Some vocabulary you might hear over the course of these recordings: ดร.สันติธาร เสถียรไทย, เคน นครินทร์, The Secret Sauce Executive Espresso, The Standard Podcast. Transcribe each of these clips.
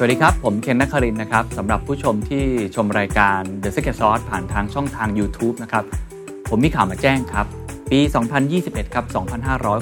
สวัสดีครับผมเคนนครินทร์นะครับสำหรับผู้ชมที่ชมรายการ The Secret Sauce ผ่านทางช่องทาง YouTube นะครับผมมีข่าวมาแจ้งครับปี2021ครับ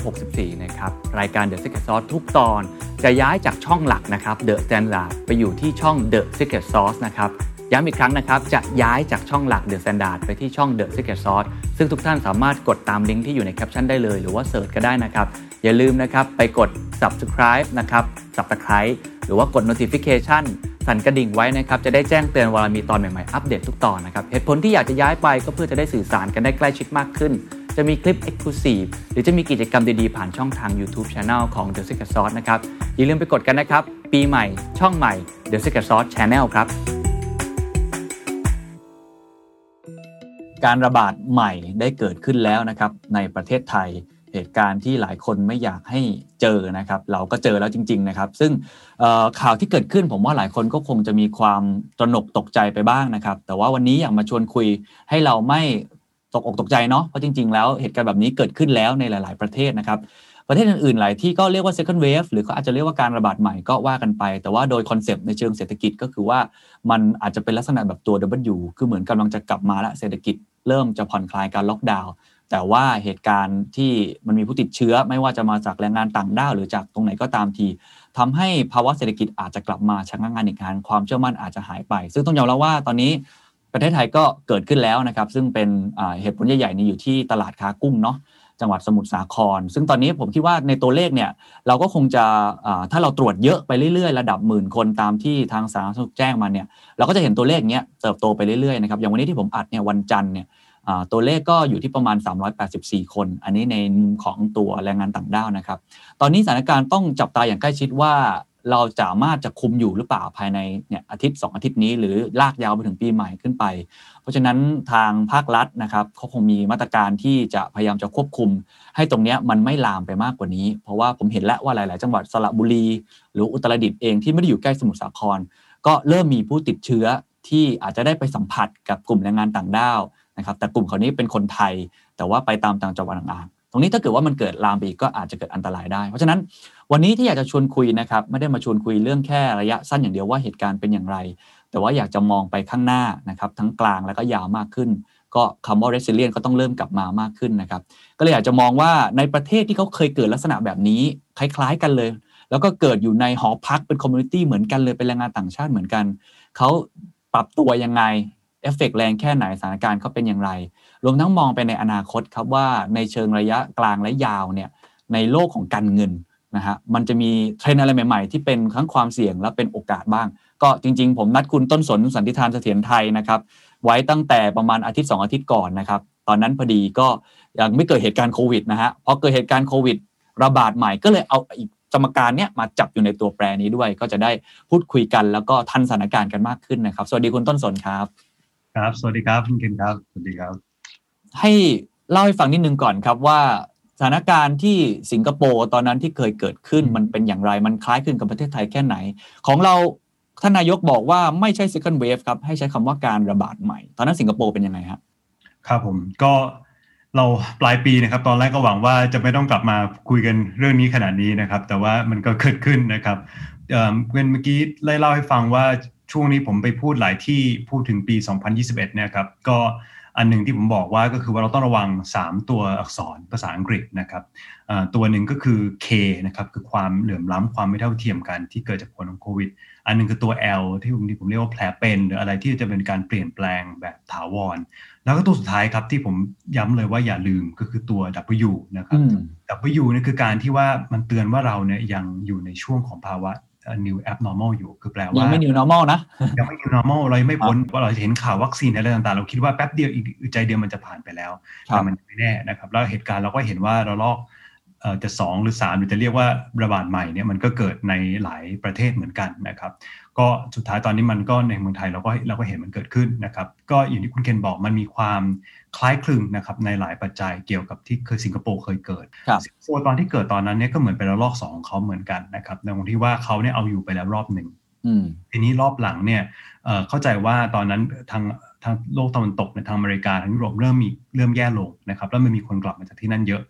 2564นะครับรายการ The Secret Sauce ทุกตอนจะย้ายจากช่องหลักนะครับ The Standard ไปอยู่ที่ช่อง The Secret Sauce นะครับย้ำอีกครั้งนะครับจะย้ายจากช่องหลัก The Standard ไปที่ช่อง The Secret Sauce ซึ่งทุกท่านสามารถกดตามลิงก์ที่อยู่ในแคปชั่นได้เลยหรือว่าเสิร์ชก็ได้นะครับอย่าลืมนะครับไปกด Subscribe นะครับ Subscribe หรือว่ากด Notification สั่นกระดิ่งไว้นะครับจะได้แจ้งเตือนเวลามีตอนใหม่ๆอัปเดตทุกตอนนะครับเหตุผลที่อยากจะย้ายไปก็เพื่อจะได้สื่อสารกันได้ใกล้ชิดมากขึ้นจะมีคลิป Exclusive หรือจะมีกิจกรรมดีๆผ่านช่องทาง YouTube Channel ของ The Secret Sauce นะครับอย่าลืมไปกดกันนะครับปีใหม่ช่องใหม่ The Secret Sauce Channel ครับการระบาดใหม่ได้เกิดขึ้นแล้วนะครับในประเทศไทยเหตุการณ์ที่หลายคนไม่อยากให้เจอนะครับเราก็เจอแล้วจริงๆนะครับซึ่งข่าวที่เกิดขึ้นผมว่าหลายคนก็คงจะมีความตระหนกตกใจไปบ้างนะครับแต่ว่าวันนี้อยากมาชวนคุยให้เราไม่ตกอกตกใจเนาะเพราะจริงๆแล้วเหตุการณ์แบบนี้เกิดขึ้นแล้วในหลายๆประเทศนะครับประเทศอื่นๆหลายที่ก็เรียกว่า second wave หรือก็อาจจะเรียกว่าการระบาดใหม่ก็ว่ากันไปแต่ว่าโดยคอนเซปต์ในเชิงเศรษฐกิจก็คือว่ามันอาจจะเป็นลักษณะแบบตัว W คือเหมือนกำลังจะกลับมาละเศรษฐกิจเริ่มจะผ่อนคลายการล็อกดาวน์แต่ว่าเหตุการณ์ที่มันมีผู้ติดเชื้อไม่ว่าจะมาจากแรงงานต่างด้าวหรือจากตรงไหนก็ตามทีทำให้ภาวะเศรษฐกิจอาจจะกลับมาชะงักงันอีกครั้งความเชื่อมั่นอาจจะหายไปซึ่งต้องยอมรับว่าตอนนี้ประเทศไทยก็เกิดขึ้นแล้วนะครับซึ่งเป็นเหตุผลใหญ่ๆนี่อยู่ที่ตลาดค้ากุ้งเนาะจังหวัดสมุทรสาครซึ่งตอนนี้ผมคิดว่าในตัวเลขเนี่ยเราก็คงจะถ้าเราตรวจเยอะไปเรื่อยๆระดับหมื่นคนตามที่ทางสาธารณสุขแจ้งมาเนี่ยเราก็จะเห็นตัวเลขเนี้ยเติบโตไปเรื่อยๆนะครับอย่างวันนี้ที่ผมอัดเนี่ยวันจันทร์เนี่ยตัวเลขก็อยู่ที่ประมาณ384คนอันนี้ในมุมของตัวแรงงานต่างด้าวนะครับตอนนี้สถานการณ์ต้องจับตาอย่างใกล้ชิดว่าเราสามารถจะคุมอยู่หรือเปล่าภายในเนี่ยอาทิตย์2อาทิตย์นี้หรือลากยาวไปถึงปีใหม่ขึ้นไปเพราะฉะนั้นทางภาครัฐนะครับเขาคงมีมาตรการที่จะพยายามจะควบคุมให้ตรงเนี้ยมันไม่ลามไปมากกว่านี้เพราะว่าผมเห็นแล้วว่าหลายๆจังหวัดสระบุรีหรืออุตรดิตถ์เองที่ไม่ได้อยู่ใกล้สมุทรสาครก็เริ่มมีผู้ติดเชื้อที่อาจจะได้ไปสัมผัสกับกลุ่มแรงงานต่างด้าวนะครับแต่กลุ่มเขานี้เป็นคนไทยแต่ว่าไปตามต่างจังหวัดต่างๆตรงนี้ถ้าเกิดว่ามันเกิดลามไปอีกก็อาจจะเกิดอันตรายได้เพราะฉะนั้นวันนี้ที่อยากจะชวนคุยนะครับไม่ได้มาชวนคุยเรื่องแค่ระยะสั้นอย่างเดียวว่าเหตุการณ์เป็นอย่างไรแต่ว่าอยากจะมองไปข้างหน้านะครับทั้งกลางแล้วก็ยาวมากขึ้นก็คำว่า resilient ก็ต้องเริ่มกลับมามากขึ้นนะครับก็เลยอยากจะมองว่าในประเทศที่เขาเคยเกิดลักษณะแบบนี้คล้ายๆกันเลยแล้วก็เกิดอยู่ในหอพักเป็น community เหมือนกันเลยเป็นแรงงานต่างชาติเหมือนกันเขาปรับตัวยังไงเอฟเฟกต์แรงแค่ไหนสถานการณ์เขาเป็นอย่างไรรวมทั้งมองไปในอนาคตครับว่าในเชิงระยะกลางและยาวเนี่ยในโลกของการเงินนะฮะมันจะมีเทรนด์อะไรใหม่ๆที่เป็นทั้งความเสี่ยงและเป็นโอกาสบ้างก็จริงๆผมนัดคุณต้นสนสันติธานเสถียรไทยนะครับไว้ตั้งแต่ประมาณอาทิตย์2อาทิตย์ก่อนนะครับตอนนั้นพอดีก็ยังไม่เกิดเหตุการณ์โควิดนะฮะพอเกิดเหตุการณ์โควิดระบาดใหม่ก็เลยเอาอีกสมการเนี้ยมาจับอยู่ในตัวแปรนี้ด้วยก็จะได้พูดคุยกันแล้วก็ทันสถานการณ์กันมากขึ้นนะครับสวัสดีคุณต้นสนครับครับสวัสดีครับคุณเคนครับสวัสดีครับให้เล่าให้ฟังนิดนึงก่อนครับว่าสถานการณ์ที่สิงคโปร์ตอนนั้นที่เคยเกิดขึ้นมันเป็นอย่างไรมันคล้ายคลึงกับประเทศไทยแค่ไหนของเราท่านนายกบอกว่าไม่ใช่ second wave ครับให้ใช้คำว่าการระบาดใหม่ตอนนั้นสิงคโปร์เป็นยังไงฮะครับผมก็เราปลายปีนะครับตอนแรกก็หวังว่าจะไม่ต้องกลับมาคุยกันเรื่องนี้ขนาดนี้นะครับแต่ว่ามันก็เกิดขึ้นนะครับเมื่อกี้เล่าให้ฟังว่าช่วงนี้ผมไปพูดหลายที่พูดถึงปี2021เนี่ยครับก็อันหนึ่งที่ผมบอกว่าก็คือว่าเราต้องระวัง3ตัวอักษรภาษาอังกฤษนะครับตัวหนึ่งก็คือ K นะครับคือความเหลื่อมล้ำความไม่เท่าเทียมกันที่เกิดจากผลของโควิดอันนึงคือตัว L ที่ผมเรียกว่าแผลเป็นหรืออะไรที่จะเป็นการเปลี่ยนแปลงแบบถาวรแล้วก็ตัวสุดท้ายครับที่ผมย้ำเลยว่าอย่าลืมก็คือตัว W นะครับ W นี่คือการที่ว่ามันเตือนว่าเราเนี่ยยังอยู่ในช่วงของภาวะnew abnormal อยู่คือแปลว่ายังไม่ new normal นะยังไม่ new normal เราไม่พ้นเพราะเราเห็นข่าววัคซีนอะไรต่างๆเราคิดว่าแป๊บเดียวอีกใจเดียวมันจะผ่านไปแล้วแต่มันไม่แน่นะครับแล้วเหตุการณ์เราก็เห็นว่าระลอก จะ2หรือ3หรือจะเรียกว่าระบาดใหม่เนี่ยมันก็เกิดในหลายประเทศเหมือนกันนะครับก็สุดท้ายตอนนี้มันก็ในเมืองไทยเราก็เห็นมันเกิดขึ้นนะครับก็อย่างที่คุณเคนบอกมันมีความคล้ายคลึงนะครับในหลายปัจจัยเกี่ยวกับที่เคยสิงคโปร์เคยเกิดสิงคโปร์ตอนที่เกิดตอนนั้นเนี่ยก็เหมือนเป็นระลอก2ของเขาเหมือนกันนะครับในตรงที่ว่าเขาเนี่ยเอาอยู่ไปแล้วรอบนึงทีนี้รอบหลังเนี่ยเข้าใจว่าตอนนั้นทางโลกตะวันตกในทางอเมริกาทางยุโรปเริ่มแย่ลงนะครับแล้วมันมีคนกลับมาจากที่นั่นเยอะ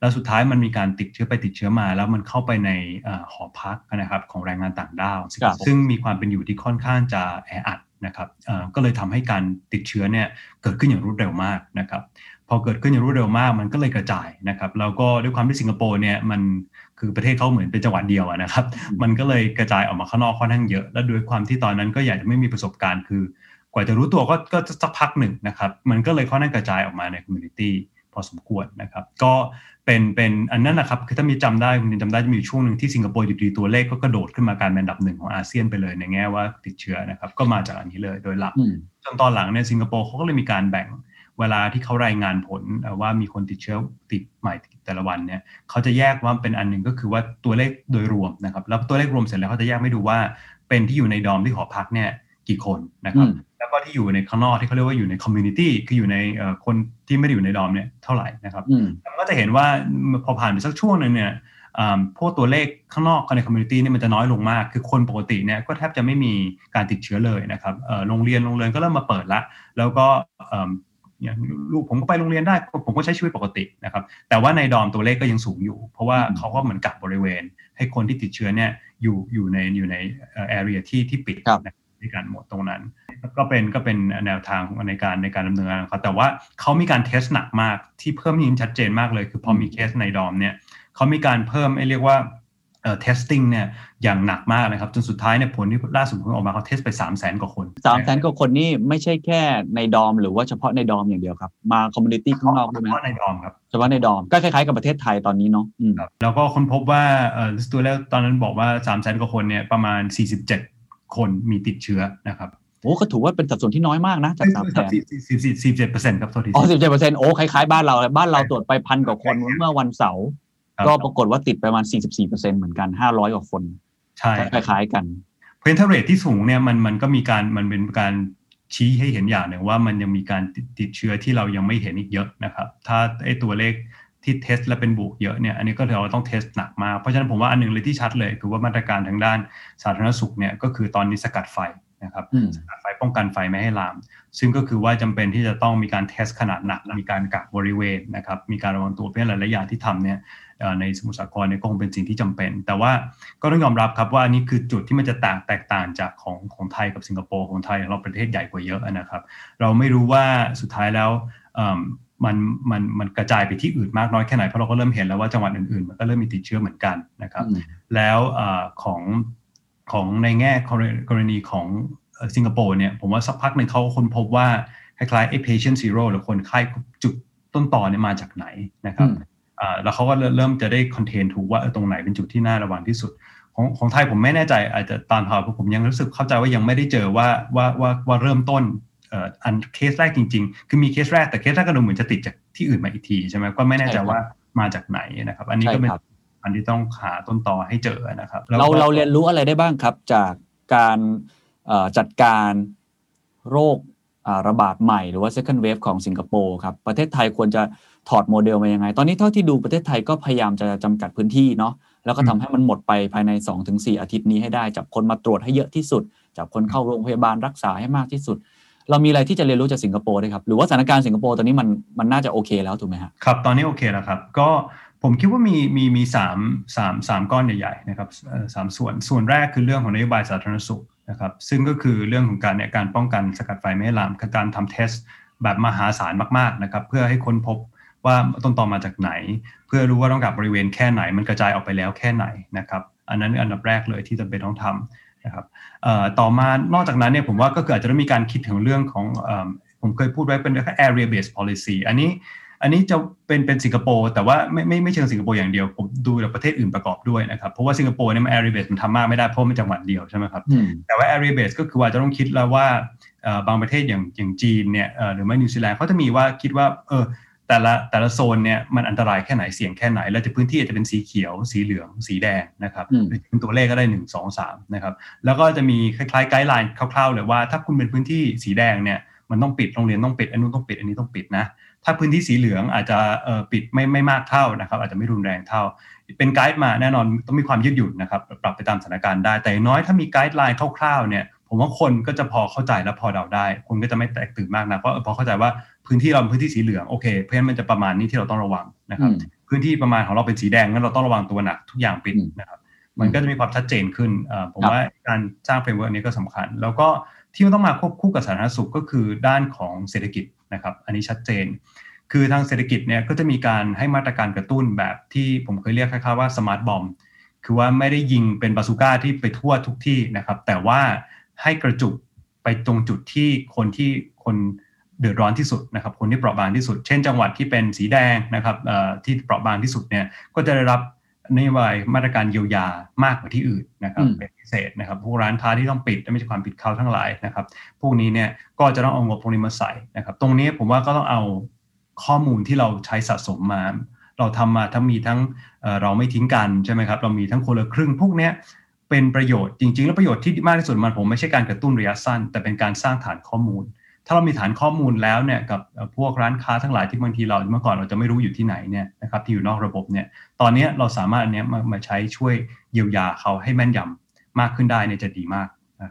แล้วสุดท้ายมันมีการติดเชื้อมาแล้วมันเข้าไปในหอพักนะครับของแรงงานต่างด้าวซึ่งมีความเป็นอยู่ที่ค่อนข้างจะแออัดนะครับก็เลยทำให้การติดเชื้อเนี่ยเกิดขึ้นอย่างรวดเร็วมากนะครับพอเกิดขึ้นอย่างรวดเร็วมากมันก็เลยกระจายนะครับแล้วก็ด้วยความที่สิงคโปร์เนี่ยมันคือประเทศเขาเหมือนเป็นจังหวัดเดียวนะครับมันก็เลยกระจายออกมาข้างนอกค่อนข้างเยอะและด้วยความที่ตอนนั้นก็อยากจะไม่มีประสบการณ์คือกว่าจะรู้ตัวก็สักพักหนึ่งนะครับมันก็เลยค่อนข้างกระจายออกมาในคอมมูนิตี้พอสมควรนะครับก็เป็นอันนั้นนะครับคือถ้ามีจำได้จะมีช่วงหนึ่งที่สิงคโปร์อยู่ดีตัวเลขก็กระโดดขึ้นมากลายเป็นอันดับ1ของอาเซียนไปเลยในแง่ว่าติดเชื้อนะครับก็มาจากอันนี้เลยโดยหลักจนตอนหลังเนี่ยสิงคโปร์เขาก็เลยมีการแบ่งเวลาที่เขารายงานผลว่ามีคนติดเชื้อติดใหม่แต่ละวันเนี่ยเขาจะแยกว่าเป็นอันนึงก็คือว่าตัวเลขโดยรวมนะครับแล้วตัวเลขรวมเสร็จแล้วเขาจะแยกไม่ดูว่าเป็นที่อยู่ในดอมที่หอพักเนี่ยกี่คนนะครับแล้วก็ที่อยู่ในข้างนอกที่เขาเรียกว่าอยู่ในคอมมูนิตี้คืออยู่ในคนที่ไม่ได้อยู่ในดอมเนี่ยเท่าไหร่นะครับเราก็จะเห็นว่าพอผ่านไปสักช่วงนึงเนี่ยพวกตัวเลขข้างนอกในคอมมูนิตี้เนี่ยมันจะน้อยลงมากคือคนปกติเนี่ยก็แทบจะไม่มีการติดเชื้อเลยนะครับโรงเรียนก็เริ่มมาเปิดละแล้วก็ลูกผมก็ไปโรงเรียนได้ผมก็ใช้ชีวิตปกตินะครับแต่ว่าในดอมตัวเลขก็ยังสูงอยู่เพราะว่าเขาก็เหมือนกักบริเวณให้คนที่ติดเชื้อเนี่ยอยู่ในแอเรียที่ปิดในการหมดตรงนั้นก็เป็นแนวทางในการดำเนินงานครับแต่ว่าเขามีการเทสหนักมากที่เพิ่มยิ่งชัดเจนมากเลยคือพอมีเคสในดอมเนี่ยเขามีการเพิ่มเรียกว่าtesting เนี่ยอย่างหนักมากนะครับจนสุดท้ายเนี่ยผลที่ล่าสุดเพิ่งออกมาเขาเทสไป 300,000 กว่าคน 300,000 กว่าคนนี่ไม่ใช่แค่ในดอมหรือว่าเฉพาะในดอมอย่างเดียวครับมาคอมมูนิตี้ข้างนอกด้วยมั้ยเฉพาะในดอมครับเฉพาะในดอมก็คล้ายๆกับประเทศไทยตอนนี้เนาะแล้วก็ค้นพบว่าตัวเลขตอนนั้นบอกว่า 300,000 กว่าคนเนี่ยประมาณ47คนมีติดเชื้อนะครับโอ้ก็ถือว่าเป็นสัดส่วนที่น้อยมากนะจาก 347% ครับโทษที 47% โอ้คล้ายๆบ้านเราตรวจไป 1,000 กว่าคนเมื่อวันเสาร์ก็ปรากฏว่าติดประมาณ 44% เหมือนกัน500กว่าคนใช่คล้ายๆกันเพราะฉะนั้นถ้าเรทที่สูงเนี่ยมันก็มีการมันเป็นการชี้ให้เห็นอย่างหนึ่งว่ามันยังมีการติดเชื้อที่เรายังไม่เห็นอีกเยอะนะครับถ้าไอ้ตัวเลขที่เทสและเป็นบวกเยอะเนี่ยอันนี้ก็เราต้องเทสหนักมากเพราะฉะนั้นผมว่าอันนึงเลยที่ชัดเลยคือว่ามาตรการทางด้านสาธารณสุขเนี่ยก็คือตอนนี้สกัดไฟนะครับสกัดไฟป้องกันไฟไม่ให้ลามซึ่งก็คือว่าจำเป็นที่จะต้องมีการเทสขนาดหนักมีการกักบริเวณนะครับมีการระวังตัวเพื่อหลายๆอย่างที่ทำเนี่ยในสมุทรสาครเนี่ยก็คงเป็นสิ่งที่จำเป็นแต่ว่าก็ต้องยอมรับครับว่าอันนี้คือจุดที่มันจะแตกต่างจากของไทยกับสิงคโปร์ของไทยเราประเทศใหญ่กว่าเยอะนะครับเราไม่รู้ว่าสุดท้ายแล้วมันกระจายไปที่อื่นมากน้อยแค่ไหนเพราะเราก็เริ่มเห็นแล้วว่าจังหวัดอื่นๆมันก็เริ่มมีติดเชื้อเหมือนกันนะครับแล้วของในแง่กรณีของสิงคโปร์เนี่ยผมว่าสักพักหนึ่งเขาค้นพบว่าคล้ายๆไอ้ patient zero หรือคนไข้จุดต้นตอเนี่ยมาจากไหนนะครับแล้วเขาก็เริ่มจะได้คอนเทนต์ถูกว่าตรงไหนเป็นจุดที่น่าระวังที่สุดของไทยผมไม่แน่ใจอาจจะตามข่าวผมยังรู้สึกเข้าใจว่ายังไม่ได้เจอว่าเริ่มต้นอันเคสแรกจริงๆคือมีเคสแรกแต่เคสแรกก็ดูเหมือนจะติดจากที่อื่นมาอีกทีใช่ไหมก็ไม่แน่ใจว่ามาจากไหนนะครับอันนี้ก็เป็นอันที่ต้องหาต้นตอให้เจอนะครับเราเรียนรู้อะไรได้บ้างครับจากการจัดการโรคระบาดใหม่หรือว่า second wave ของสิงคโปร์ครับประเทศไทยควรจะถอดโมเดลมายังไงตอนนี้เท่าที่ดูประเทศไทยก็พยายามจะจำกัดพื้นที่เนาะแล้วก็ทำให้มันหมดไปภายใน 2-4 อาทิตย์นี้ให้ได้จับคนมาตรวจให้เยอะที่สุดจับคนเข้าโรงพยาบาลรักษาให้มากที่สุดเรามีอะไรที่จะเรียนรู้จากสิงคโปร์ได้ครับหรือว่าสถานการณ์สิงคโปร์ตอนนี้มันน่าจะโอเคแล้วถูกไหมครับครับตอนนี้โอเคแล้วครับก็ผมคิดว่ามี3ก้อนใหญ่ๆนะครับ3ส่วนแรกคือเรื่องของนโยบายสาธารณสุขนะครับซึ่งก็คือเรื่องของการป้องกันสกัดไฟไม่ให้ลามการทำเทสแบบมหาศาลมากๆนะครับเพื่อให้ค้นพบว่าต้นตอมาจากไหนเพื่อรู้ว่าต้องกักบริเวณแค่ไหนมันกระจายออกไปแล้วแค่ไหนนะครับอันนั้นอันดับแรกเลยที่จำเป็นต้องทำนะครับต่อมานอกจากนั้นเนี่ยผมว่าก็อาจจะต้องมีการคิดถึงเรื่องของผมเคยพูดไว้เป็น area based policy อันนี้จะเป็นสิงคโปร์แต่ว่าไม่เชิงสิงคโปร์อย่างเดียวผมดูจากประเทศอื่นประกอบด้วยนะครับเพราะว่าสิงคโปร์เนี่ยมัน area based มันทำมากไม่ได้เพราะมันจังหวัดเดียวใช่ไหมครับแต่ว่า area based ก็คือว่าจะต้องคิดแล้วว่าบางประเทศอย่างจีนเนี่ยหรือไม่นิวซีแลนด์เขาจะมีว่าคิดว่า แต่ละโซนเนี่ยมันอันตรายแค่ไหนเสี่ยงแค่ไหนแล้วแต่พื้นที่อาจจะเป็นสีเขียวสีเหลืองสีแดงนะครับหรือเป็นตัวเลขก็ได้1 2 3นะครับแล้วก็จะมีคล้ายๆไกด์ไลน์คร่าวๆเลยว่าถ้าคุณเป็นพื้นที่สีแดงเนี่ยมันต้องปิดโรงเรียนต้องปิดอันนู้นต้องปิดอันนี้ต้องปิดนะถ้าพื้นที่สีเหลืองอาจจะปิดไม่มากเท่านะครับอาจจะไม่รุนแรงเท่าเป็นไกด์มาแน่นอนต้องมีความยืดหยุ่นนะครับปรับไปตามสถานการณ์ได้แต่น้อยถ้ามีไกด์ไลน์คร่าวๆเนี่ยผมว่าคนก็จะพอเข้าใจและพอเดาได้คนก็จะไม่แตกตื่นมากนะเพราะพอเข้าใจว่าพื้นที่เราเป็นพื้นที่สีเหลืองโอเคเพราะฉะนั้นมันจะประมาณนี้ที่เราต้องระวังนะครับพื้นที่ประมาณของเราเป็นสีแดงงั้นเราต้องระวังตัวหนักทุกอย่างปิดนะครับมันก็จะมีความชัดเจนขึ้นผมว่าการสร้างเฟรมเวิร์คนี้ก็สำคัญแล้วก็ที่ต้องมาควบคู่กับสาธารณสุขก็คือด้านของเศรษฐกิจนะครับอันนี้ชัดเจนคือทางเศรษฐกิจเนี่ยก็จะมีการให้มาตรการกระตุ้นแบบที่ผมเคยเรียกคล้ายๆว่าสมาร์ทบอมคือว่าไม่ได้ยิงเป็นบาซูก้าที่ไปทั่วทุกที่นะครับแต่ว่าให้กระจุกไปตรงจุดที่คนเดือดร้อนที่สุดนะครับคนที่เปราะบางที่สุดเช่นจังหวัดที่เป็นสีแดงนะครับที่เปราะบางที่สุดเนี่ยก็จะได้รับนโยบายมาตรการเยียวยามากกว่าที่อื่นนะครับเป็นพิเศษนะครับพวกร้านค้าที่ต้องปิดไม่ใช่ความผิดเขาทั้งหลายนะครับพวกนี้เนี่ยก็จะต้องเอางบพวกนี้มาใส่นะครับตรงนี้ผมว่าก็ต้องเอาข้อมูลที่เราใช้สะสมมาเราทำมาทั้งมีทั้งเราไม่ทิ้งกันใช่ไหมครับเรามีทั้งคนละครึ่งพวกเนี้ยเป็นประโยชน์จริงๆแล้วประโยชน์ที่มากที่สุดมันผมไม่ใช่การกระตุ้นระยะสั้นแต่เป็นการสร้างฐานข้อมูลถ้าเรามีฐานข้อมูลแล้วเนี่ยกับพวกร้านค้าทั้งหลายที่บางทีเราเมื่อก่อนเราจะไม่รู้อยู่ที่ไหนเนี่ยนะครับที่อยู่นอกระบบเนี่ยตอนนี้เราสามารถอันนี้มาใช้ช่วยเยียวยาเขาให้แม่นยำมากขึ้นได้เนี่ยจะดีมา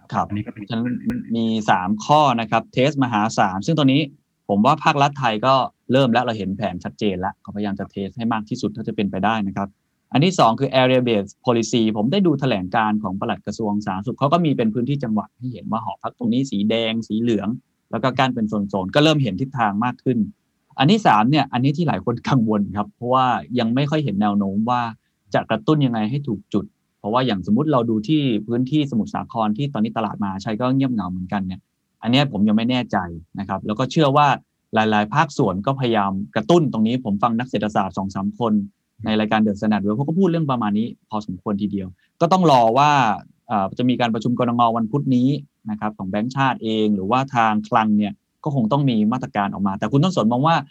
กครับอันนี้ก็เป็นมี3ข้อนะครับเทสมหาศาลซึ่งตอนนี้ผมว่าภาครัฐไทยก็เริ่มแล้วเราเห็นแผนชัดเจนแล้วเขาพยายามจะเทสให้มากที่สุดเท่าจะเป็นไปได้นะครับอันที่2คือ area based policy ผมได้ดูแถลงการณ์ของปลัดกระทรวงสาธารณสุขเขาก็มีเป็นพื้นที่จังหวัดให้เห็นว่าหอพักตรงนี้สีแดงสีเหลืองแล้วก็การเป็นโซนๆก็เริ่มเห็นทิศทางมากขึ้นอันที่3เนี่ยอันนี้ที่หลายคนกังวลครับเพราะว่ายังไม่ค่อยเห็นแนวโน้มว่าจะกระตุ้นยังไงให้ถูกจุดเพราะว่าอย่างสมมุติเราดูที่พื้นที่สมุทรสาครที่ตอนนี้ตลาดมหาชัยก็เงียบเหงาเหมือนกันเนี่ยอันนี้ผมยังไม่แน่ใจนะครับแล้วก็เชื่อว่าหลายๆภาคส่วนก็พยายามกระตุ้นตรงนี้ผมฟังนักเศรษฐศาสตร์ 2-3 คนในรายการเดอะสแตนดาร์ดเวิลด์เขาก็พูดเรื่องประมาณนี้พอสมควรทีเดียวก็ต้องรอว่าจะมีการประชุมกนง.วันพุธนี้นะครับของแบงก์ชาติเองหรือว่าทางคลังเนี่ยก็คงต้องมีมาตรการออกมาแต่คุณต้นสนมองว่า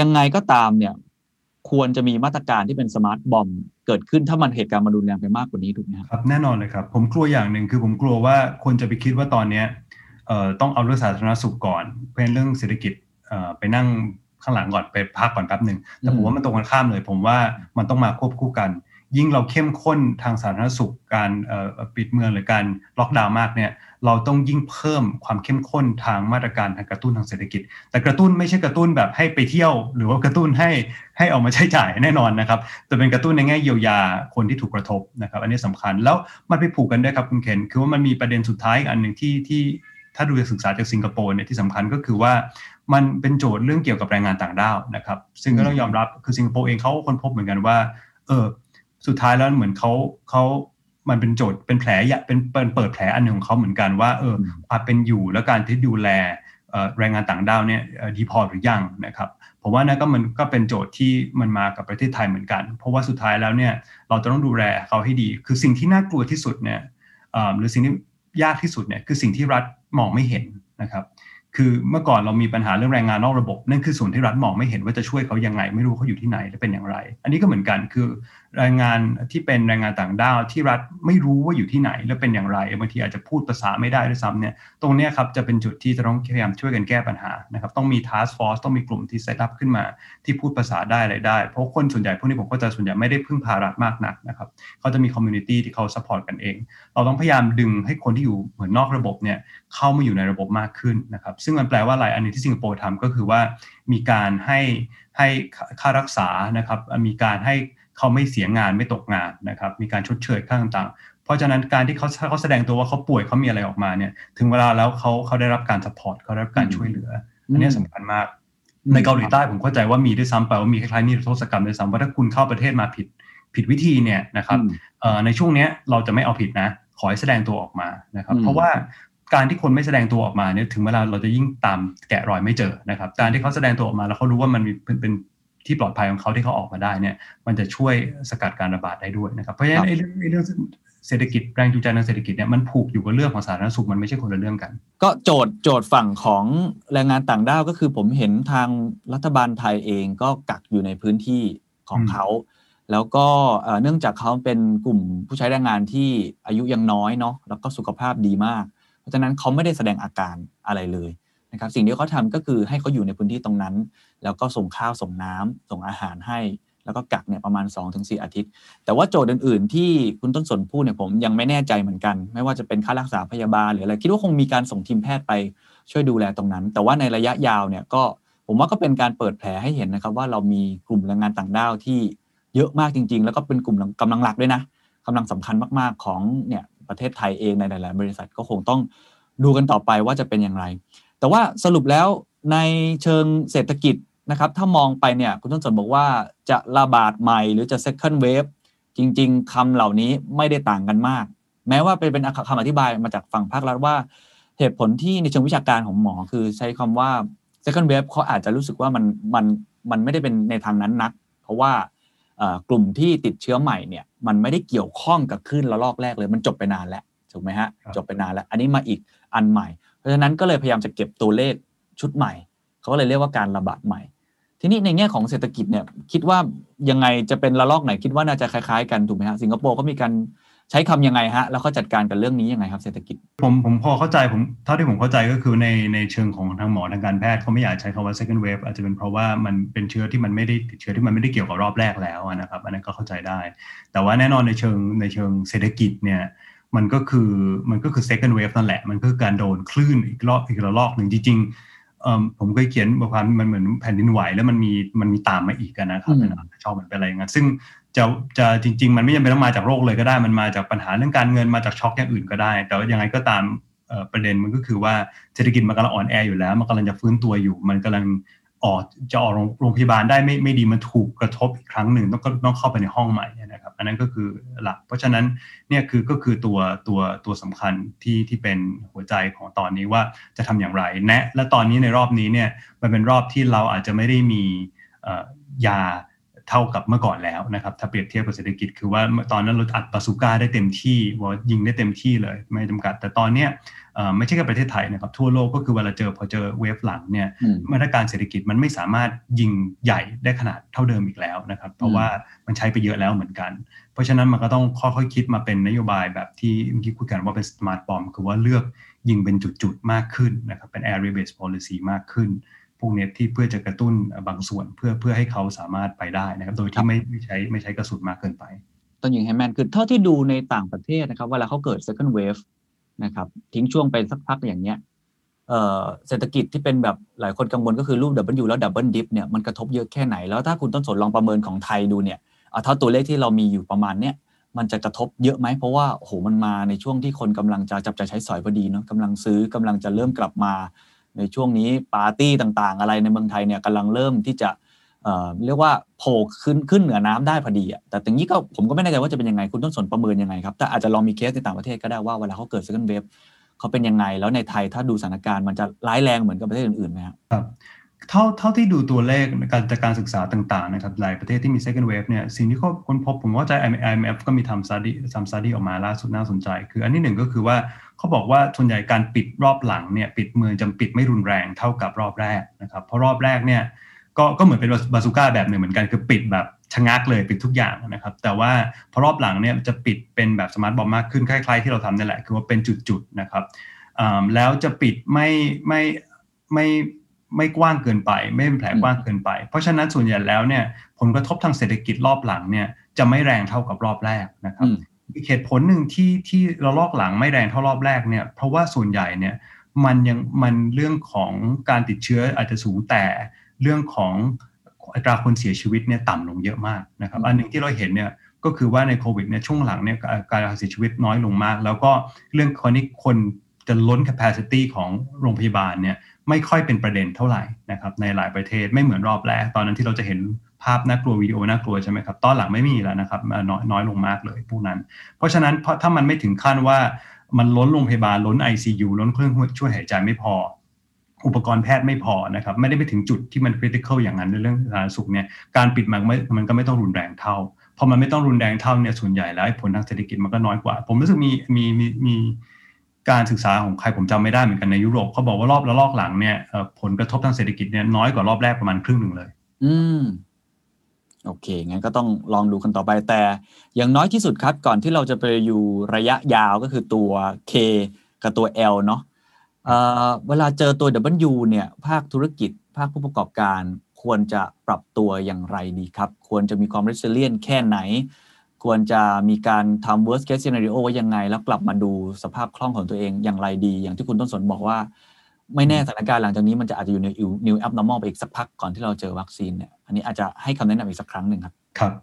ยังไงก็ตามเนี่ยควรจะมีมาตรการที่เป็นสมาร์ทบอมเกิดขึ้นถ้ามันเหตุการณ์มันรุนแรงไปมากกว่านี้ถูกไหมครับแน่นอนเลยครับผมกลัวอย่างหนึ่งคือผมกลัวว่าคนจะไปคิดว่าตอนนี้ต้องเอาเรื่องสาธารณสุขก่อนเพื่อเรื่องเศรษฐกิจไปนั่งข้างหลังก่อนไปพักก่อนแป๊บนึงแต่ผมว่ามันตรงกันข้ามเลยผมว่ามันต้องมาควบคู่กันยิ่งเราเข้มข้นทางสาธารณสุขการปิดเมืองหรือการล็อกดาวน์มากเนี่ยเราต้องยิ่งเพิ่มความเข้มข้นทางมาตรการทางกระตุ้นทางเศรษฐกิจแต่กระตุ้นไม่ใช่กระตุ้นแบบให้ไปเที่ยวหรือว่ากระตุ้นให้ออกมาใช้จ่ายแน่นอนนะครับแต่เป็นกระตุ้นในแง่เยียวยาคนที่ถูกกระทบนะครับอันนี้สำคัญแล้วมันไปผูกกันด้วยครับคุณเคนคือว่ามันมีประเด็นสุดท้ายอันนึงที่ถ้าดูจากศึกษาจากสิงคโปร์เนี่ยที่สำคัญก็คือว่ามันเป็นโจทย์เรื่องเกี่ยวกับแรงงานต่างด้าวนะครับซึ่งก็ต้องยอมรับคือสิงคโปร์เองเขาก็ค้นพบเหมือนกันว่าสุดท้ายแล้วเหมือนเขามันเป็นโจทย์เป็นแผลใหญ่เป็นเปิดแผลอันหนึ่งของเขาเหมือนกันว่าความเป็นอยู่และการที่ดูแลแรงงานต่างด้าวเนี่ยดีพอหรือยังนะครับผมว่านะก็มันก็เป็นโจทย์ที่มันมากับประเทศไทยเหมือนกันเพราะว่าสุดท้ายแล้วเนี่ยเราจะต้องดูแลเขาให้ดีคือสิ่งที่น่ากลัวที่สุดเนี่ยหรือสิ่งที่ยากที่สุดเนี่ยคือสิ่งที่รัฐมองไม่เห็นนะครับคือเมื่อก่อนเรามีปัญหาเรื่องแรงงานนอกระบบนั่นคือส่วนที่รัฐมองไม่เห็นว่าจะช่วยเขายังไงไม่รู้เขาอยู่ที่ไหนและเป็นอย่างไรอันนี้ก็เหมือนกันคือแรงงานที่เป็นแรงงานต่างด้าวที่รัฐไม่รู้ว่าอยู่ที่ไหนและเป็นอย่างไรบางทีอาจจะพูดภาษาไม่ได้ด้วยซ้ำเนี่ยตรงนี้ครับจะเป็นจุดที่จะต้องพยายามช่วยกันแก้ปัญหานะครับต้องมี task force ต้องมีกลุ่มที่ set up ขึ้นมาที่พูดภาษาได้อะไรได้เพราะคนส่วนใหญ่พวกนี้ผมเข้าใจส่วนใหญ่ไม่ได้พึ่งพารัฐมากนักนะครับเขาจะมี community ที่เขา support กันเองเราต้องพยายามดึงให้คนที่อยู่เหมือนนอกระบบเนี่ยเข้ามาอยู่ในระบบมากขึ้นนะครับซึ่งมันแปลว่าอะไรอันนี้ที่สิงคโปร์ทำก็คือว่ามีการให้ค่ารักษานะครับมีการให้เขาไม่เสียงานไม่ตกงานนะครับมีการชดเชยค่าต่างๆเพราะฉะนั้นการที่เขาแสดงตัวว่าเขาป่วยเขามีอะไรออกมาเนี่ยถึงเวลาแล้วเขาได้รับการซัพพอร์ตเขาได้รับการช่วยเหลืออันนี้สำคัญมากในเกาหลีใต้ผมเข้าใจว่ามีด้วยซ้ำไปว่ามีคล้ายๆนิรโทษกรรมด้วยซ้ำว่าถ้าคุณเข้าประเทศมาผิดวิธีเนี่ยนะครับในช่วงนี้เราจะไม่เอาผิดนะขอให้แสดงตัวออกมานะครับเพราะว่าการที่คนไม่แสดงตัวออกมาเนี่ยถึงเวลาเราจะยิ่งตามแกะรอยไม่เจอนะครับการที่เขาแสดงตัวออกมาแล้วเขารู้ว่ามันเป็นที่ปลอดภัยของเขาที่เขาออกมาได้เนี่ยมันจะช่วยสกัดการระบาดได้ด้วยนะครับเพราะฉะนั้นไอ้เรื่อง เศรษฐกิจแรงจูงใจทางเศรษฐกิจเนี่ยมันผูกอยู่กับเรื่องของสาธารณสุขมันไม่ใช่คนละเรื่องกันก็โจทย์ฝั่งของแรงงานต่างด้าวก็คือผมเห็นทางรัฐบาลไทยเองก็กักอยู่ในพื้นที่ของเขาแล้วก็เนื่องจากเขาเป็นกลุ่มผู้ใช้แรงงานที่อายุยังน้อยเนาะแล้วก็สุขภาพดีมากเพราะฉะนั้นเขาไม่ได้แสดงอาการอะไรเลยนะครับสิ่งที่เขาทำก็คือให้เขาอยู่ในพื้นที่ตรงนั้นแล้วก็ส่งข้าวส่งน้ำส่งอาหารให้แล้วก็กักเนี่ยประมาณ 2-4 อาทิตย์แต่ว่าโจทย์อื่นๆที่คุณต้นสนพูดเนี่ยผมยังไม่แน่ใจเหมือนกันไม่ว่าจะเป็นค่ารักษาพยาบาลหรืออะไรคิดว่าคงมีการส่งทีมแพทย์ไปช่วยดูแลตรงนั้นแต่ว่าในระยะยาวเนี่ยก็ผมว่าก็เป็นการเปิดแผลให้เห็นนะครับว่าเรามีกลุ่มแรงงานต่างด้าวที่เยอะมากจริงๆแล้วก็เป็นกลุ่มกำลังหลักด้วยนะกำลังสำคัญมากๆของเนี่ยประเทศไทยเองในหลายๆบริษัทก็คงต้องดูกันต่อไปว่าจะเป็นอย่างไรแต่ว่าสรุปแล้วในเชิงเศรษฐกิจนะครับถ้ามองไปเนี่ยคุณต้นสนบอกว่าจะระบาดใหม่หรือจะ second wave จริงๆคำเหล่านี้ไม่ได้ต่างกันมากแม้ว่าเป็นคำอธิบายมาจากฝั่งภาครัฐว่าเหตุผลที่ในเชิงวิชาการของหมอคือใช้คำว่า second wave เขาอาจจะรู้สึกว่ามันไม่ได้เป็นในทางนั้นนักเพราะว่ากลุ่มที่ติดเชื้อใหม่เนี่ยมันไม่ได้เกี่ยวข้องกับคลื่นระลอกแรกเลยมันจบไปนานแล้วถูกไหมฮะจบไปนานแล้วอันนี้มาอีกอันใหม่เพราะฉะนั้นก็เลยพยายามจะเก็บตัวเลขชุดใหม่เขาเลยเรียกว่าการระบาดใหม่ทีนี้ในแง่ของเศรษฐกิจเนี่ยคิดว่ายังไงจะเป็นระลอกไหนคิดว่าน่าจะคล้ายๆกันถูกไหมฮะสิงคโปร์ก็มีการใช้คำยังไงฮะแล้วเขาจัดการกับเรื่องนี้ยังไงครับเศรษฐกิจผมพอเข้าใจผมเท่าที่ผมเข้าใจก็คือในเชิงของทางหมอทางการแพทย์เขาไม่อยากใช้คำว่า second wave อาจจะเป็นเพราะว่ามันเป็นเชื้อที่มันไม่ได้ติดเชื้อที่มันไม่ได้เกี่ยวกับรอบแรกแล้วนะครับอันนั้นก็เข้าใจได้แต่ว่าแน่นอนในเชิงเศรษฐกิจเนี่ยมันก็คือ second wave นั่นแหละมันก็คือการโดนคลื่นอีกระลอกนึงจริงผมเคยเขียนบทความมันเหมือนแผ่นดินไหวแล้วมันมีตามมาอีกกันนะครับชอบมันเป็นอะไรอย่างนั้นซึ่งจะจริงๆมันไม่จำเป็นต้องมาจากโรคเลยก็ได้มันมาจากปัญหาเรื่องการเงินมาจากช็อคอย่างอื่นก็ได้แต่ว่ายังไงก็ตามประเด็นมันก็คือว่าเศรษฐกิจมันกำลังอ่อนแออยู่แล้วมันกำลังจะฟื้นตัวอยู่มันกำลังจะออกโรงพยาบาลได้ไม่ดีมันถูกกระทบอีกครั้งหนึ่งต้องเข้าไปในห้องใหม่นะครับอันนั้นก็คือหลักเพราะฉะนั้นเนี่ยก็คือตัวสำคัญที่เป็นหัวใจของตอนนี้ว่าจะทำอย่างไรและตอนนี้ในรอบนี้เนี่ยมันเป็นรอบที่เราอาจจะไม่ได้มียาเท่ากับเมื่อก่อนแล้วนะครับถ้าเปรียบเทียบกับเศรษฐกิจคือว่าตอนนั้นเราอัดบาซูก้าได้เต็มที่ว่ายิงได้เต็มที่เลยไม่จำกัดแต่ตอนเนี้ยไม่ใช่แค่ประเทศไทยนะครับทั่วโลกก็คือเวลาพอเจอเวฟหลังเนี่ยมาตรการเศรษฐกิจมันไม่สามารถยิงใหญ่ได้ขนาดเท่าเดิมอีกแล้วนะครับเพราะว่ามันใช้ไปเยอะแล้วเหมือนกันเพราะฉะนั้นมันก็ต้องค่อยๆคิดมาเป็นนโยบายแบบที่เมื่อกี้คุยกันว่าเป็น smart bomb คือว่าเลือกยิงเป็นจุดๆมากขึ้นนะครับเป็น area based policy มากขึ้นพวกเน็ตที่เพื่อจะกระตุ้นบางส่วนเพื่อให้เขาสามารถไปได้นะครับโดยที่ไม่ใช้กระสุนมากเกินไปต้นยิงให้แมนคือเท่าที่ดูในต่างประเทศนะครับเวลาเขาเกิด second wave นะครับทิ้งช่วงไปสักพักอย่างเนี้ยเศรษฐกิจที่เป็นแบบหลายคนกังวลก็คือรูป W แล้ว Double Dip เนี่ยมันกระทบเยอะแค่ไหนแล้วถ้าคุณต้นสนลองประเมินของไทยดูเนี่ยเอาเท่าตัวเลขที่เรามีอยู่ประมาณเนี้ยมันจะกระทบเยอะไหมเพราะว่าโอ้โหมันมาในช่วงที่คนกำลังจะจับจ่ายใช้สอยพอดีเนาะกำลังซื้อกำลังจะเริ่มกลับมาในช่วงนี้ปาร์ตี้ต่างๆอะไรในเมืองไทยเนี่ยกำลังเริ่มที่จะเรียกว่าโผล่ขึ้นเหนือน้ำได้พอดีอ่ะแต่อย่างนี้ก็ผมก็ไม่แน่ใจว่าจะเป็นยังไงคุณต้นสนประเมินยังไงครับแต่อาจจะลองมีเคสในต่างประเทศก็ได้ว่าเวลาเขาเกิด second wave เขาเป็นยังไงแล้วในไทยถ้าดูสถานการณ์มันจะร้ายแรงเหมือนกับประเทศอื่นๆไหมครับเท่าที่ดูตัวเลขการศึกษาต่างๆนะครับหลายประเทศที่มี second wave เนี่ยสิ่งที่เขาค้นพบผมว่าใจ IMF ก็มีทำ study ออกมาล่าสุดน่าสนใจคืออันที่หนึ่งก็คือว่าเขาบอกว่าส่วนใหญ่การปิดรอบหลังเนี่ยปิดเมืองจำปิดไม่รุนแรงเท่ากับรอบแรกนะครับเพราะรอบแรกเนี่ยก็เหมือนเป็นบาซูก้าแบบหนึ่งเหมือนกันคือปิดแบบชะงักเลยปิดทุกอย่างนะครับแต่ว่าพอรอบหลังเนี่ยจะปิดเป็นแบบสมาร์ทบอมมากขึ้นคล้ายๆที่เราทำนั่นแหละคือว่าเป็นจุดๆนะครับแล้วจะปิดไม่กว้างเกินไปไม่เป็นแผลกว้างเกินไปเพราะฉะนั้นส่วนใหญ่แล้วเนี่ยผลกระทบทางเศรษฐกิจรอบหลังเนี่ยจะไม่แรงเท่ากับรอบแรกนะครับอีกเหตุผลหนึ่งที่ระลอกหลังไม่แรงเท่ารอบแรกเนี่ยเพราะว่าส่วนใหญ่เนี่ยมันเรื่องของการติดเชื้ออาจจะสูงแต่เรื่องของอัตราคนเสียชีวิตเนี่ยต่ำลงเยอะมากนะครับอันนึงที่เราเห็นเนี่ยก็คือว่าในโควิดเนี่ยช่วงหลังเนี่ยการเสียชีวิตน้อยลงมากแล้วก็เรื่องคนจะล้น capacity ของโรงพยาบาลเนี่ยไม่ค่อยเป็นประเด็นเท่าไหร่นะครับในหลายประเทศไม่เหมือนรอบแรกตอนนั้นที่เราจะเห็นภาพน่ากลัววิดีโอน่ากลัวใช่ไหมครับตอนหลังไม่มีแล้วนะครับน้อยลงมากเลยพวกนั้นเพราะฉะนั้นถ้ามันไม่ถึงขั้นว่ามันล้นโรงพยาบาลล้น ICU ล้นเครื่องช่วยหายใจไม่พออุปกรณ์แพทย์ไม่พอนะครับไม่ได้ไปถึงจุดที่มัน critical อย่างนั้นในเรื่องสาธารณสุขเนี่ยการปิดมันก็ไม่ต้องรุนแรงเท่าพ พอมันไม่ต้องรุนแรงเท่าเนี่ยส่วนใหญ่แล้วผลทางเศรษฐกิจมันก็น้อยกว่าผมรู้สึกมีการศึกษาของใครผมจำไม่ได้เหมือนกันในยุโรปเขาบอกว่ารอบละลอกหลังเนี่ยผลกระทบทางเศรษฐกิจเนี่ยน้อยกว่ารอบแรกประมาณครึ่งนึงเลยโอเคงั้นก็ต้องลองดูกันต่อไปแต่อย่างน้อยที่สุดครับก่อนที่เราจะไปอยู่ระยะยาวก็คือตัว K กับตัว L เนาะเวลาเจอตัว W เนี่ยภาคธุรกิจภาคผู้ประกอบการควรจะปรับตัวอย่างไรดีครับควรจะมีความ resilient แค่ไหนควรจะมีการทำ worst case scenario ไว้ยังไงแล้วกลับมาดูสภาพคล่องของตัวเองอย่างไรดีอย่างที่คุณต้นสนบอกว่าไม่แน่สถานการณ์หลังจากนี้มันจะอาจจะอยู่ใน new abnormal ไปอีกสักพักก่อนที่เราเจอวัคซีนเนี่ยอันนี้อาจจะให้คำแนะนำอีกสักครั้งหนึ่งครับครับ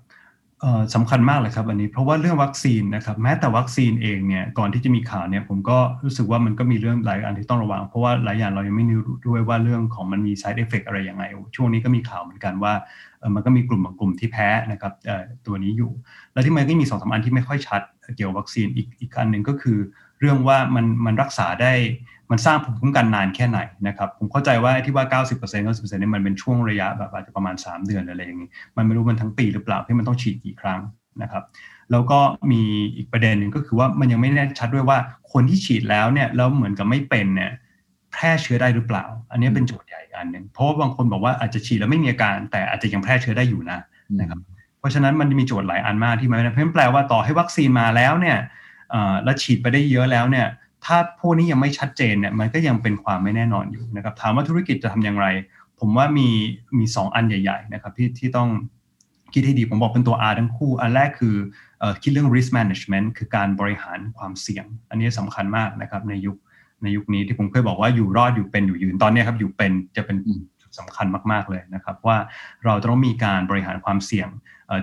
สำคัญมากเลยครับอันนี้เพราะว่าเรื่องวัคซีนนะครับแม้แต่วัคซีนเองเนี่ยก่อนที่จะมีข่าวเนี่ยผมก็รู้สึกว่ามันก็มีเรื่องหลายอันที่ต้องระวังเพราะว่าหลายอย่างเรายังไม่รู้ด้วยว่าเรื่องของมันมี side effect อะไรยังไงช่วงนี้ก็มีข่าวเหมือนกันว่ามันก็มีกลุ่มบางกลุ่มที่แพ้นะครับตัวนี้อยู่แล้วที่มันก็มี 2-3 อันที่ไม่ค่อยชัดเกี่ยวกับวัคซีนอีกอันนึงก็คือเรื่องว่ามันรักษาได้มันสร้างภูมิคุ้มกันนานแค่ไหนนะครับผมเข้าใจว่าที่ว่า 90% 90% เนี่ยมันเป็นช่วงระยะแบบอาจจะประมาณ3 เดือนอะไรอย่างนี้มันไม่รู้มันทั้งปีหรือเปล่าที่มันต้องฉีดกี่ครั้งนะครับแล้วก็มีอีกประเด็นหนึ่งก็คือว่ามันยังไม่แน่ชัดด้วยว่าคนที่ฉีดแล้วเนี่ยแล้วเหมือนกับไม่เป็นเนี่ยแพร่เชื้อได้หรือเปล่าอันนี้เป็นโจทย์ใหญ่อันนึงเพราะว่าบางคนบอกว่าอาจจะฉีดแล้วไม่มีอาการแต่อาจจะยังแพร่เชื้อได้อยู่นะครับเพราะฉะนั้นมันมีโจทย์หลายอันมากที่มันแปลว่าต่อให้วัคซีนมาแล้วเนี่ยและฉีดไปได้เยอะแล้วเนี่ยถ้าพวกนี้ยังไม่ชัดเจนเนี่ยมันก็ยังเป็นความไม่แน่นอนอยู่นะครับถามว่าธุรกิจจะทำอย่างไรผมว่ามี2อันใหญ่ๆนะครับที่ต้องคิดให้ดีผมบอกเป็นตัว R ทั้งคู่อันแรกคือคิดเรื่อง risk management คือการบริหารความเสี่ยงอันนี้สำคัญมากนะครับในยุคนี้ที่ผมเคยบอกว่าอยู่รอดอยู่เป็นอยู่ยืนตอนนี้ครับอยู่เป็นจะเป็นจุดสำคัญมากๆเลยนะครับว่าเราต้องมีการบริหารความเสี่ยง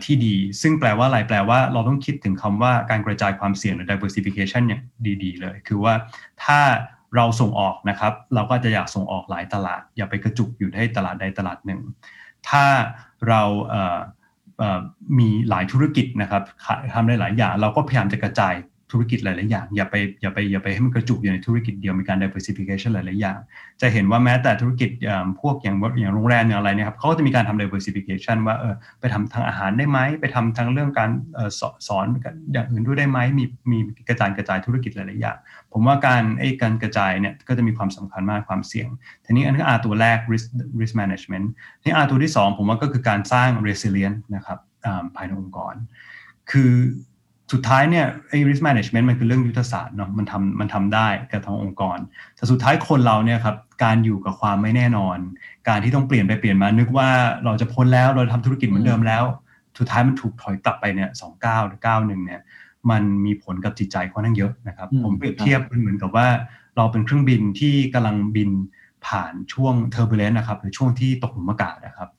ที่ดีซึ่งแปลว่าอะไรแปลว่าเราต้องคิดถึงคำว่าการกระจายความเสี่ยงหรือ diversification อย่างดีๆเลยคือว่าถ้าเราส่งออกนะครับเราก็จะอยากส่งออกหลายตลาดอย่าไปกระจุกอยู่ในตลาดใดตลาดหนึ่งถ้าเรามีหลายธุรกิจนะครับทำได้หลายอย่างเราก็พยายามจะกระจายธุรกิจหลายๆอย่างอย่าไปให้มันกระจุกอยู่ในธุรกิจเดียวมีการ diversification หลายๆอย่างจะเห็นว่าแม้แต่ธุรกิจพวกอย่างโรงแรมอย่างอะไรเนี่ยครับเขาก็จะมีการทำ diversification ว่าไปทำทางอาหารได้ไหมไปทำทางเรื่องการสอนอย่างอื่นด้วยได้ไหมมีกระจายธุรกิจหลายๆอย่างผมว่าการกระจายเนี่ยก็จะมีความสำคัญมากความเสี่ยงทีนี้อันนี้ R ตัวแรก risk management ที่ R ตัวที่สองผมว่าก็คือการสร้าง resilience นะครับภายในองค์กรคือสุดท้ายเนี่ยไอ้ risk management มันคือเรื่องยุทธศาสตร์เนาะมันทำได้กับทั้งองค์กรแต่สุดท้ายคนเราเนี่ยครับการอยู่กับความไม่แน่นอนการที่ต้องเปลี่ยนไปเปลี่ยนมานึกว่าเราจะพ้นแล้วเราทำธุรกิจเหมือนเดิมแล้วสุดท้ายมันถูกถอยกลับไปเนี่ย2 ก้าวหรือ9 หนึ่งเนี่ยมันมีผลกับจิตใจค่อนข้างเยอะนะครับผมเปรียบเทียบมันเหมือนกับว่าเราเป็นเครื่องบินที่กำลังบินผ่านช่วง turbulence นะครับหรือช่วงที่ตกหลุมอากาศนะครับ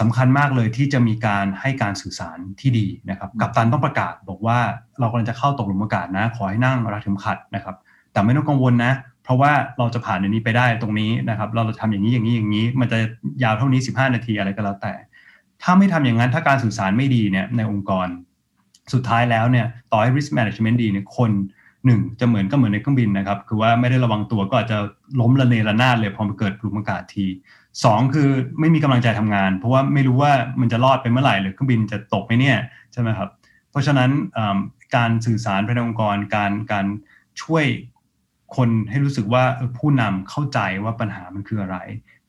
สำคัญมากเลยที่จะมีการให้การสื่อสารที่ดีนะครับกัปตันต้องประกาศบอกว่าเรากำลังจะเข้าตกหลุมอากาศนะขอให้นั่งรัดเข็มขัดนะครับแต่ไม่ต้องกังวลนะเพราะว่าเราจะผ่านอันนี้ไปได้ตรงนี้นะครับเราจะทำอย่างนี้อย่างนี้อย่างนี้มันจะยาวเท่านี้15 นาทีอะไรก็แล้วแต่ถ้าไม่ทำอย่างนั้นถ้าการสื่อสารไม่ดีเนี่ยในองค์กรสุดท้ายแล้วเนี่ยต่อให้ risk management ดีเนี่ยคน1จะเหมือนในเครื่องบินนะครับคือว่าไม่ได้ระวังตัวก็อาจจะล้มระเนระนาดเลยพอเกิดหลุมอากาศที2คือไม่มีกำลังใจทำงานเพราะว่าไม่รู้ว่ามันจะรอดไปเมื่อไหร่หรือเครื่องบินจะตกไหมเนี่ยใช่ไหมครับเพราะฉะนั้นการสื่อสารภายในองค์กรการช่วยคนให้รู้สึกว่าผู้นำเข้าใจว่าปัญหามันคืออะไร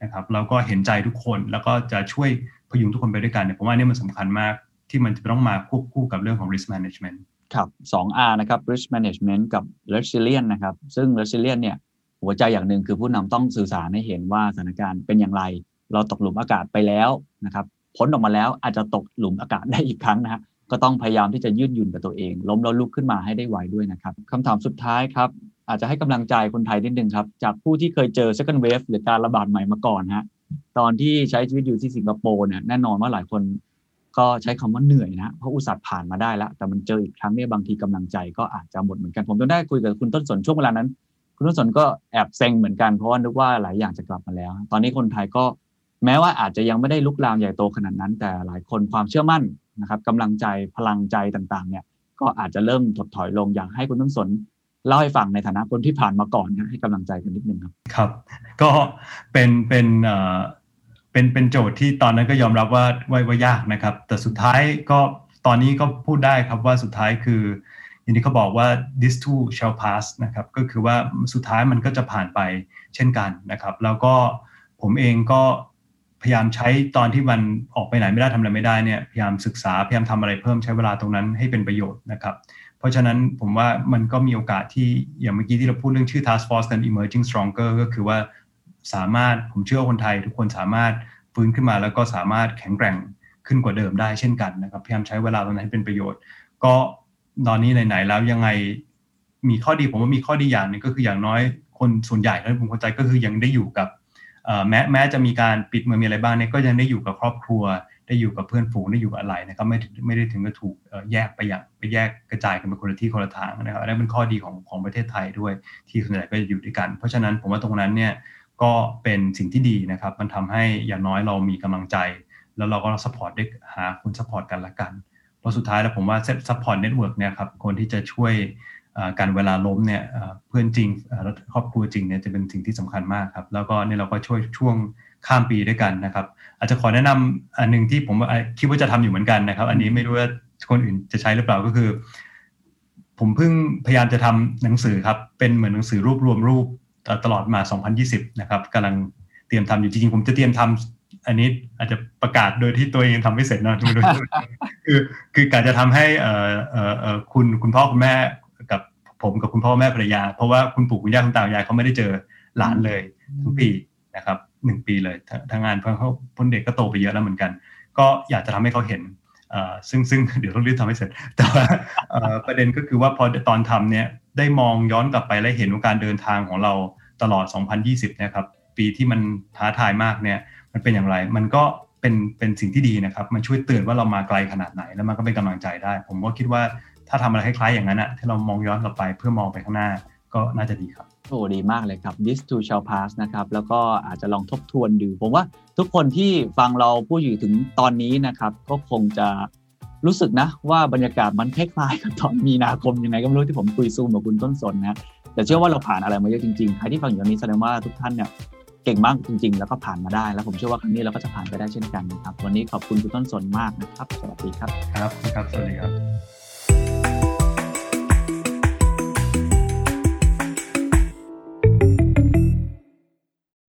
นะครับแล้วก็เห็นใจทุกคนแล้วก็จะช่วยพยุงทุกคนไปด้วยกันเนี่ยผมว่านี่มันสำคัญมากที่มันจะต้องมาควบคู่กับเรื่องของ risk management ครับ 2R นะครับ risk management กับ resilience นะครับซึ่ง resilience เนี่ยหัวใจอย่างหนึ่งคือผู้นำต้องสื่อสารให้เห็นว่าสถานการณ์เป็นอย่างไรเราตกหลุมอากาศไปแล้วนะครับพ้นออกมาแล้วอาจจะตกหลุมอากาศได้อีกครั้งนะฮะก็ต้องพยายามที่จะยืดหยุ่นกับตัวเองล้มแล้วลุกขึ้นมาให้ได้ไวด้วยนะครับคำถามสุดท้ายครับอาจจะให้กำลังใจคนไทยนิดนึงครับจากผู้ที่เคยเจอ second wave หรือการระบาดใหม่มาก่อนฮะตอนที่ใช้ชีวิตอยู่ที่สิงคโปร์เนี่ยแน่นอนว่าหลายคนก็ใช้คำว่าเหนื่อยนะเพราะอุตส่าห์ผ่านมาได้แล้วแต่มันเจออีกครั้งเนี่ยบางทีกำลังใจก็อาจจะหมดเหมือนกันผมได้คุยกับคุณต้นสนช่วงเวลานั้นคุณต้นสนก็แอบเซ็งเหมือนกันเพราะว่านึกว่าหลายอย่างจะกลับมาแล้วตอนนี้คนไทยก็แม้ว่าอาจจะยังไม่ได้ลุกลามใหญ่โตขนาดนั้นแต่หลายคนความเชื่อมั่นนะครับกำลังใจพลังใจต่างๆเนี่ยก็อาจจะเริ่มถดถอยลงอยากให้คุณต้นสนเล่าให้ฟังในฐานะคนที่ผ่านมาก่อนให้กำลังใจกันนิดนึงครับครับก็เป็นโจทย์ที่ตอนนั้นก็ยอมรับว่ายากนะครับแต่สุดท้ายก็ ตอนนี้ก็พูดได้ครับว่าสุดท้ายคืออย่างที่เขาบอกว่า this too shall pass นะครับก็คือว่าสุดท้ายมันก็จะผ่านไปเช่นกันนะครับแล้วก็ผมเองก็พยายามใช้ตอนที่มันออกไปไหนไม่ได้ทำอะไรไม่ได้เนี่ยพยายามศึกษาพยายามทำอะไรเพิ่มใช้เวลาตรงนั้นให้เป็นประโยชน์นะครับเพราะฉะนั้นผมว่ามันก็มีโอกาสที่อย่างเมื่อกี้ที่เราพูดเรื่องชื่อ task force กัน emerging stronger ก็คือว่าสามารถผมเชื่อคนไทยทุกคนสามารถฟื้นขึ้นมาแล้วก็สามารถแข็งแกร่งขึ้นกว่าเดิมได้เช่นกันนะครับพยายามใช้เวลาตรงนั้นให้เป็นประโยชน์ก็ตอนนี้ไหนๆแล้วยังไงมีข้อดีผมว่ามีข้อดีอย่างนึงก็คืออย่างน้อยคนส่วนใหญ่แล้วผมเข้าใจก็คือยังได้อยู่กับแม้จะมีการปิดเมืองมีอะไรบ้างเนี่ยก็ยังได้อยู่กับครอบครัวได้อยู่กับเพื่อนฝูงได้อยู่กับอะไรนะครับไม่ได้ถึงกับถูกแยกไปอย่างไปแยกกระจายกันไปคนละที่คนละทางนะครับนั่นเป็นข้อดีของประเทศไทยด้วยที่ส่วนใหญ่ก็อยู่ด้วยกันเพราะฉะนั้นผมว่าตรงนั้นเนี่ยก็เป็นสิ่งที่ดีนะครับมันทำให้อย่างน้อยเรามีกำลังใจแล้วเราก็ซัพพอร์ตได้หาคนซัพพอร์ตกันละกันเพราะสุดท้ายแล้วผมว่าซัพพอร์ตเน็ตเวิร์กเนี่ยครับคนที่จะช่วยการเวลาล้มเนี่ยเพื่อนจริงครอบครัวจริงเนี่ยจะเป็นสิ่งที่สำคัญมากครับแล้วก็เนี่ยเราก็ช่วยช่วงข้ามปีด้วยกันนะครับอาจจะขอแนะนำอันนึงที่ผมคิดว่าจะทำอยู่เหมือนกันนะครับอันนี้ไม่รู้ว่าคนอื่นจะใช้หรือเปล่าก็คือผมเพิ่งพยายามจะทำหนังสือครับเป็นเหมือนหนังสือรวบรวมรูปตลอดมา2020นะครับกำลังเตรียมทำอยู่จริงๆผมจะเตรียมทำอันนี้อาจจะประกาศโดยที่ตัวเองทำไม่เสร็จนะคือการจะทำให้คุณพ่อคุณแม่กับผมกับคุณพ่อแม่ภรรยาเพราะว่าคุณปู่คุณย่าคุณตาคุณยายเขาไม่ได้เจอหลานเลยทั้งปีนะครับ1ปีเลยทางงานเพราะเขาพ้นเด็กก็โตไปเยอะแล้วเหมือนกันก็อยากจะทำให้เขาเห็นซึ่งเดี๋ยวต้องรีบทำให้เสร็จแต่ว่าประเด็นก็คือว่าพอตอนทำเนี่ยได้มองย้อนกลับไปและเห็นว่าการเดินทางของเราตลอด2020นะครับปีที่มันท้าทายมากเนี่ยมันเป็นอย่างไรมันก็เป็นสิ่งที่ดีนะครับมันช่วยเตือนว่าเรามาไกลขนาดไหนแล้วมันก็เป็นกำลังใจได้ผมก็คิดว่าถ้าทำอะไรคล้ายๆอย่างนั้นอะถ้าเรามองย้อนกลับไปเพื่อมองไปข้างหน้าก็น่าจะดีครับโอ้ดีมากเลยครับ This too shall pass นะครับแล้วก็อาจจะลองทบทวนดูผมว่าทุกคนที่ฟังเราพูดอยู่ถึงตอนนี้นะครับก็คงจะรู้สึกนะว่าบรรยากาศมันคล้ายๆกับตอนมีนาคมยังไงก็ไม่รู้ที่ผมคุยซูมกับคุณต้นสนนะแต่เชื่อว่าเราผ่านอะไรมาเยอะจริงๆใครที่ฟังอยู่ตอนนี้แสดงว่าทุกท่านเนี่ยเก่งมากจริงๆแล้วก็ผ่านมาได้แล้วผมเชื่อว่าครั้งนี้เราก็จะผ่านไปได้เช่นกันนะครับวันนี้ขอบคุณคุณต้นสนมากนะครับสวัสดีครับครับสวัสดีครับ